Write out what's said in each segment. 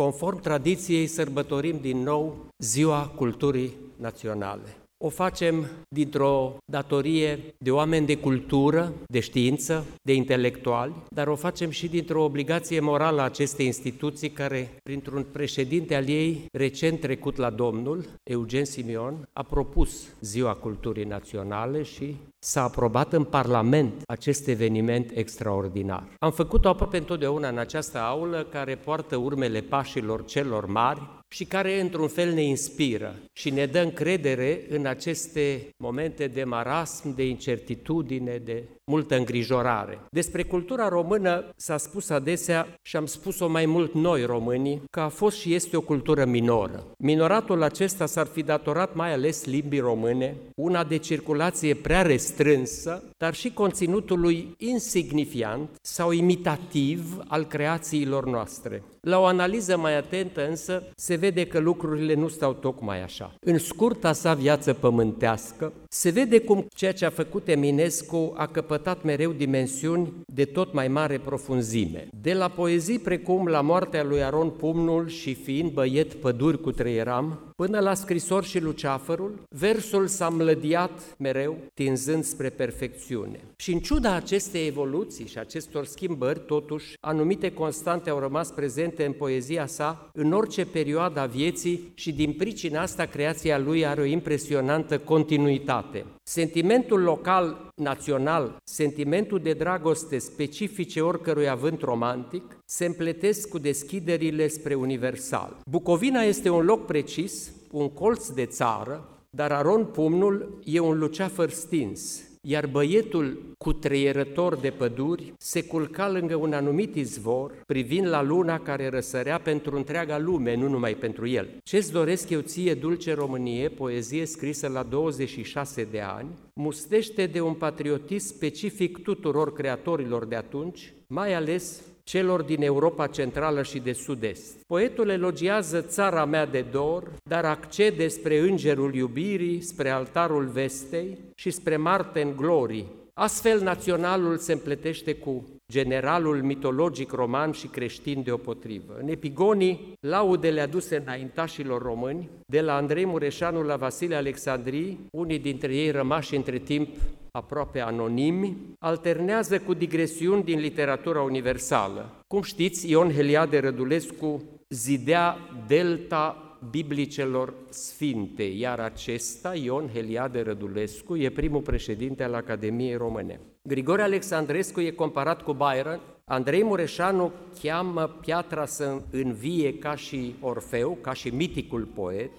Conform tradiției, sărbătorim din nou Ziua Culturii Naționale. O facem dintr-o datorie de oameni de cultură, de știință, de intelectuali, dar o facem și dintr-o obligație morală a acestei instituții care, printr-un președinte al ei, recent trecut la Domnul, Eugen Simion, a propus Ziua Culturii Naționale și s-a aprobat în Parlament acest eveniment extraordinar. Am făcut-o aproape întotdeauna în această aulă care poartă urmele pașilor celor mari și care într-un fel ne inspiră și ne dă încredere în aceste momente de marasm, de incertitudine, de multă îngrijorare. Despre cultura română s-a spus adesea și am spus-o mai mult noi românii că a fost și este o cultură minoră. Minoratul acesta s-ar fi datorat mai ales limbii române, una de circulație prea restrânsă, dar și conținutului insignifiant sau imitativ al creațiilor noastre. La o analiză mai atentă însă se vede că lucrurile nu stau tocmai așa. În scurta sa viață pământească se vede cum ceea ce a făcut Eminescu a căpătat mereu dimensiuni de tot mai mare profunzime. De la poezii precum La moartea lui Aron Pumnul și Fiind băiet păduri cu treieram, până la Scrisori și Luceafărul, versul s-a mlădiat mereu, tinzând spre perfecțiune. Și în ciuda acestei evoluții și acestor schimbări, totuși, anumite constante au rămas prezente în poezia sa, în orice perioadă a vieții și din pricina asta creația lui are o impresionantă continuitate. Sentimentul local, național, sentimentul de dragoste specifice oricărui avânt romantic, se împletesc cu deschiderile spre universal. Bucovina este un loc precis, un colț de țară, dar Aron Pumnul e un luceafăr stins, iar băietul cutreierător de păduri se culca lângă un anumit izvor, privind la luna care răsărea pentru întreaga lume, nu numai pentru el. Ce-ți doresc eu ție, dulce Românie, poezie scrisă la 26 de ani, mustește de un patriotism specific tuturor creatorilor de atunci, mai ales celor din Europa Centrală și de Sud-Est. Poetul elogiază țara mea de dor, dar accede spre îngerul iubirii, spre altarul vestei și spre Marte în glorii. Astfel, naționalul se împletește cu generalul mitologic roman și creștin deopotrivă. În epigonii, laudele aduse înaintașilor români, de la Andrei Mureșanu la Vasile Alexandri, unii dintre ei rămași între timp aproape anonimi, alternează cu digresiuni din literatura universală. Cum știți, Ion Heliade Rădulescu zidea delta biblicelor sfinte, iar acesta, Ion Heliade Rădulescu, e primul președinte al Academiei Române. Grigore Alexandrescu e comparat cu Byron, Andrei Mureșanu cheamă piatra să învie ca și Orfeu, ca și miticul poet.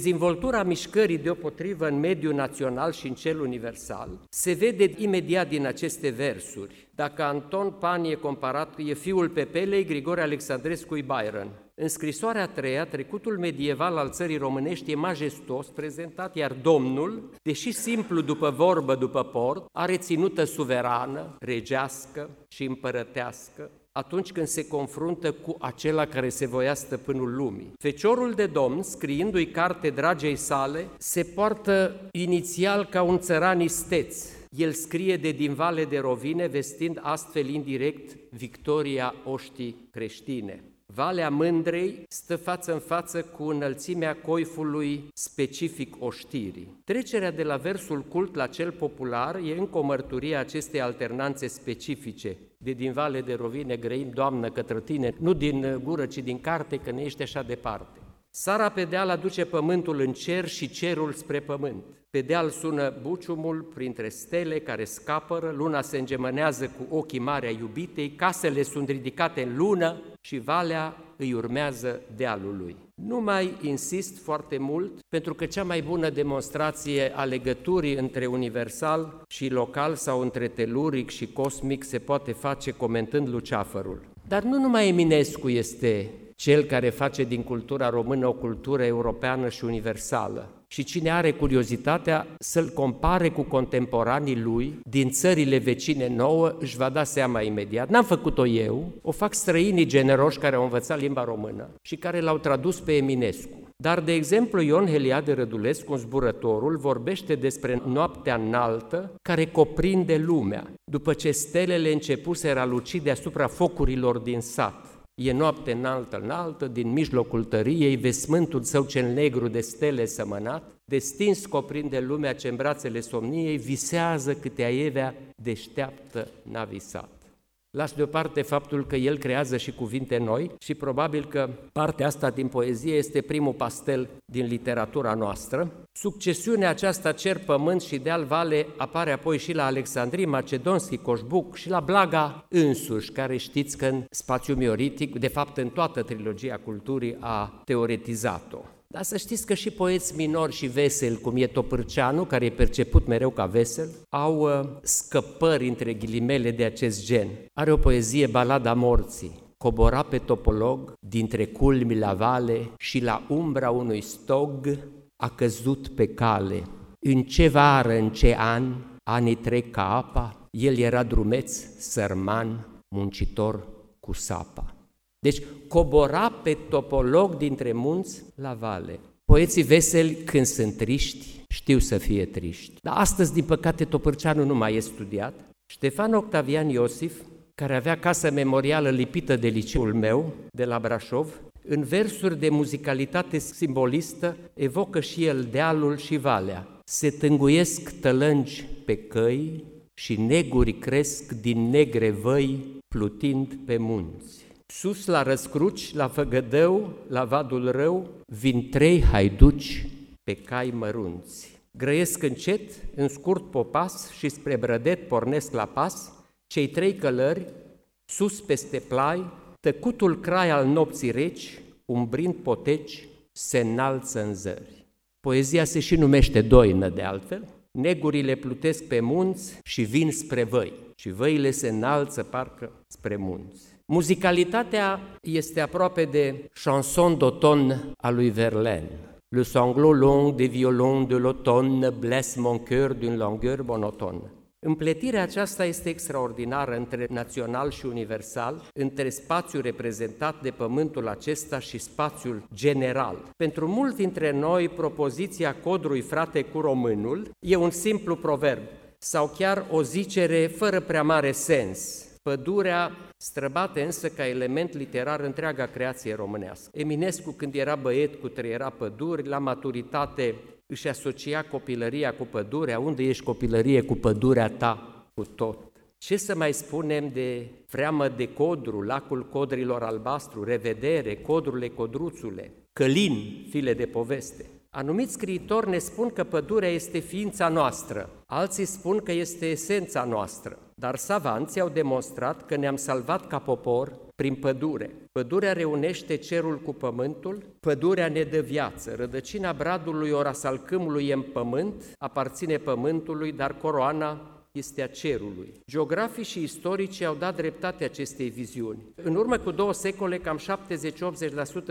Dezvoltura mișcării deopotrivă în mediul național și în cel universal se vede imediat din aceste versuri. Dacă Anton Pann e comparat, e fiul Pepelei, Grigore Alexandrescu e Byron. În Scrisoarea a treia, trecutul medieval al țării românești e majestos prezentat, iar Domnul, deși simplu după vorbă, după port, are ținută suverană, regească și împărătească, atunci când se confruntă cu acela care se voia stăpânul lumii. Feciorul de domn, scriindu-i carte dragei sale, se poartă inițial ca un țăran isteț. El scrie de din Vale de Rovine, vestind astfel indirect victoria oștii creștine. Valea Mândrei stă față în față cu înălțimea coifului specific oștirii. Trecerea de la versul cult la cel popular e încă o mărturie a acestei alternanțe specifice. De din Vale de Rovine grăim, Doamnă, către tine, nu din gură, ci din carte, că ne ești așa departe. Sara pe deal aduce pământul în cer și cerul spre pământ. Pe deal sună buciumul printre stele care scapără, luna se îngemânează cu ochii mari ai iubitei, casele sunt ridicate în lună și valea îi urmează dealului. Nu mai insist foarte mult, pentru că cea mai bună demonstrație a legăturii între universal și local sau între teluric și cosmic se poate face comentând Luceafărul. Dar nu numai Eminescu este cel care face din cultura română o cultură europeană și universală. Și cine are curiozitatea să-l compare cu contemporanii lui din țările vecine nouă, își va da seama imediat. N-am făcut-o eu, o fac străinii generoși care au învățat limba română și care l-au tradus pe Eminescu. Dar, de exemplu, Ion Heliade Rădulescu, un zburătorul, vorbește despre noaptea înaltă care cuprinde lumea, după ce stelele începuseră a luci deasupra focurilor din sat. E noapte înaltă, înaltă, din mijlocul tăriei, vesmântul său cel negru de stele sămănat, destins coprinde lumea ce în brațele somniei visează câte aievea deșteaptă n-a visat. Las deoparte faptul că el creează și cuvinte noi și probabil că partea asta din poezie este primul pastel din literatura noastră. Succesiunea aceasta cer, pământ și deal, vale apare apoi și la Alexandri, Macedonski, Coșbuc și la Blaga însuși, care știți că în spațiu mioritic, de fapt în toată trilogia culturii, a teoretizat-o. Dar să știți că și poeți minori și veseli, cum e Topârceanu, care e perceput mereu ca vesel, au scăpări între ghilimele de acest gen. Are o poezie, Balada morții: cobora pe topolog dintre culmi la vale și la umbra unui stog a căzut pe cale. În ce vară, în ce an, anii trec ca apa, el era drumeț, sărman, muncitor cu sapa. Deci cobora pe topolog dintre munți la vale. Poeții veseli, când sunt triști, știu să fie triști. Dar astăzi, din păcate, Topârceanu nu mai e studiat. Ștefan Octavian Iosif, care avea casă memorială lipită de liceul meu, de la Brașov, în versuri de muzicalitate simbolistă, evocă și el dealul și valea. Se tânguiesc tălângi pe căi și neguri cresc din negre văi, plutind pe munți. Sus la Răscruci, la Făgădău, la Vadul Rău, vin trei haiduci pe cai mărunți. Grăiesc încet, în scurt popas și spre Brădet pornesc la pas, cei trei călări, sus peste plai, tăcutul crai al nopții reci, umbrind poteci, se înalță în zări. Poezia se și numește Doină, de altfel. Negurile plutesc pe munți și vin spre văi, și văile se înalță parcă spre munți. Muzicalitatea este aproape de Chanson d'automne a lui Verlaine. Le sanglot long des violons de l'automne blesse mon cœur d'une langueur monotone. Împletirea aceasta este extraordinară între național și universal, între spațiul reprezentat de pământul acesta și spațiul general. Pentru mulți dintre noi, propoziția codrui frate cu românul e un simplu proverb sau chiar o zicere fără prea mare sens. Pădurea străbate însă ca element literar întreaga creație românească. Eminescu, când era băiet, cutreiera păduri, la maturitate își asocia copilăria cu pădurea. Unde ești, copilărie, cu pădurea ta, cu tot. Ce să mai spunem de Freamă de Codru, Lacul codrilor albastru, Revedere, Codrule, Codruțule, Călin, file de poveste. Anumiți scriitori ne spun că pădurea este ființa noastră, alții spun că este esența noastră, dar savanții au demonstrat că ne-am salvat ca popor prin pădure. Pădurea reunește cerul cu pământul, pădurea ne dă viață, rădăcina bradului ori a salcâmului e în pământ, aparține pământului, dar coroana este a cerului. Geografii și istorici au dat dreptate acestei viziuni. În urmă cu 2 secole, cam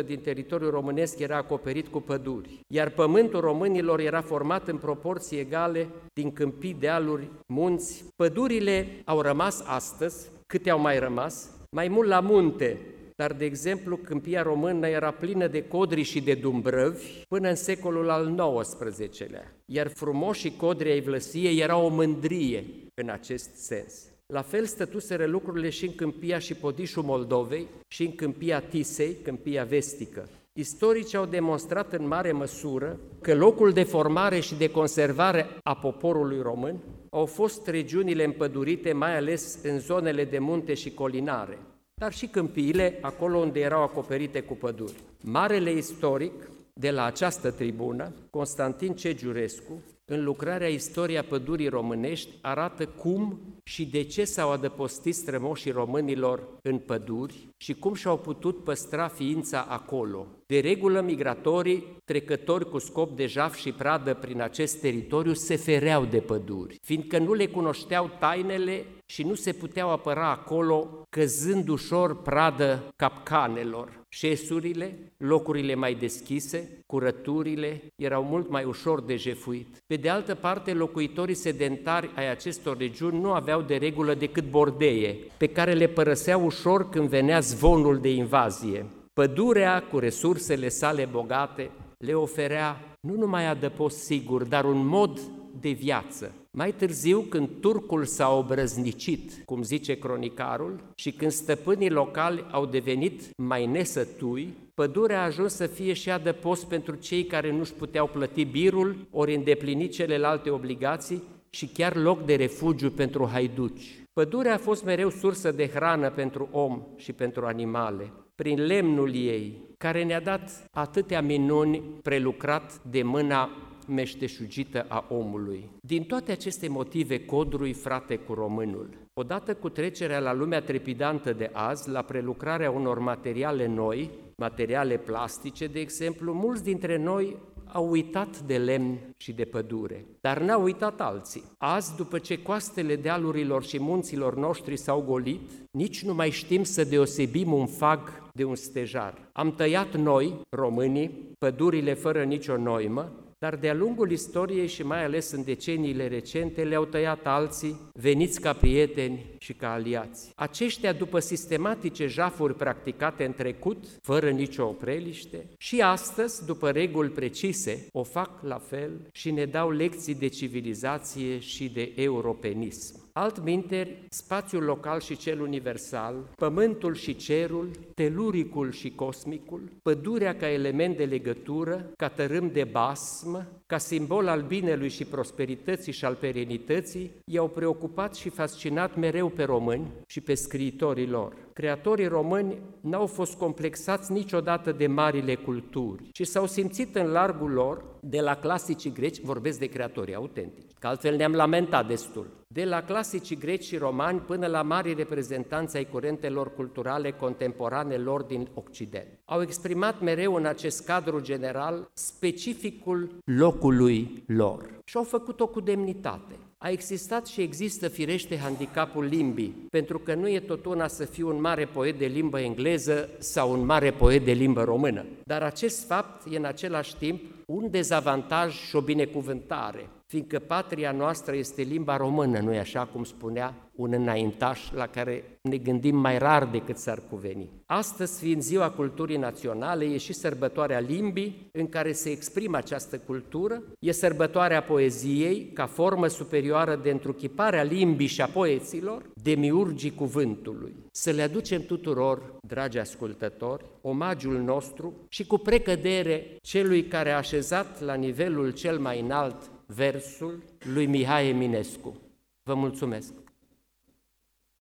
70-80% din teritoriul românesc era acoperit cu păduri, iar pământul românilor era format în proporții egale din câmpii, dealuri, munți. Pădurile au rămas astăzi, câte au mai rămas, mai mult la munte, dar, de exemplu, câmpia română era plină de codri și de dumbrăvi până în secolul al XIX-lea, iar frumoșii codri ai Vlăsiei erau o mândrie în acest sens. La fel stătuseră lucrurile și în câmpia și podișul Moldovei și în câmpia Tisei, câmpia vestică. Istoricii au demonstrat în mare măsură că locul de formare și de conservare a poporului român au fost regiunile împădurite, mai ales în zonele de munte și colinare, dar și câmpiile, acolo unde erau acoperite cu păduri. Marele istoric de la această tribună, Constantin Cegiurescu, în lucrarea Istoria pădurii românești, arată cum și de ce s-au adăpostit strămoșii românilor în păduri și cum și-au putut păstra ființa acolo. De regulă, migratorii, trecători cu scop de jaf și pradă prin acest teritoriu, se fereau de păduri, fiindcă nu le cunoșteau tainele și nu se puteau apăra acolo, căzând ușor pradă capcanelor. Șesurile, locurile mai deschise, curăturile, erau mult mai ușor de jefuit. Pe de altă parte, locuitorii sedentari ai acestor regiuni nu aveau de regulă decât bordeie, pe care le părăseau ușor când venea zvonul de invazie. Pădurea, cu resursele sale bogate, le oferea nu numai adăpost sigur, dar un mod de viață, Mai târziu, când turcul s-a obrăznicit, cum zice cronicarul, și când stăpânii locali au devenit mai nesătui, pădurea a ajuns să fie și adăpost pentru cei care nu-și puteau plăti birul ori îndeplini celelalte obligații și chiar loc de refugiu pentru haiduci. Pădurea a fost mereu sursă de hrană pentru om și pentru animale, prin lemnul ei, care ne-a dat atâtea minuni prelucrat de mâna meșteșugită a omului. Din toate aceste motive, Codrui, frate cu românul, odată cu trecerea la lumea trepidantă de azi, la prelucrarea unor materiale noi, materiale plastice, de exemplu, mulți dintre noi au uitat de lemn și de pădure, dar n-au uitat alții. Azi, după ce coastele dealurilor și munților noștri s-au golit, nici nu mai știm să deosebim un fag de un stejar. Am tăiat noi, românii, pădurile fără nicio noimă, dar de-a lungul istoriei și mai ales în deceniile recente le-au tăiat alții, veniți ca prieteni și ca aliați. Aceștia, după sistematice jafuri practicate în trecut, fără nicio opreliște, și astăzi, după reguli precise, o fac la fel și ne dau lecții de civilizație și de europenism. Altminteri, spațiul local și cel universal, pământul și cerul, teluricul și cosmicul, pădurea ca element de legătură, ca tărâm de basm, ca simbol al binelui și prosperității și al perenității, i-au preocupat și fascinat mereu pe români și pe scriitorii lor. Creatorii români n-au fost complexați niciodată de marile culturi, ci s-au simțit în largul lor, de la clasicii greci, vorbesc de creatorii autentici, că altfel ne-am lamentat destul, de la clasicii greci și romani până la mari reprezentanți ai curentelor culturale contemporane lor din Occident. Au exprimat mereu în acest cadru general specificul locului lor și au făcut-o cu demnitate. A existat și există, firește, handicapul limbii, pentru că nu e tot una să fii un mare poet de limbă engleză sau un mare poet de limbă română. Dar acest fapt e în același timp un dezavantaj și o binecuvântare, fiindcă patria noastră este limba română, nu-i așa cum spunea un înaintaș la care ne gândim mai rar decât s-ar cuveni. Astăzi, fiind Ziua Culturii Naționale, e și sărbătoarea limbii în care se exprimă această cultură, e sărbătoarea poeziei ca formă superioară de întruchipare a limbii și a poeților, demiurgii cuvântului. Să le aducem tuturor, dragi ascultători, omagiul nostru și cu precădere celui care a așezat la nivelul cel mai înalt versul lui Mihai Eminescu. Vă mulțumesc!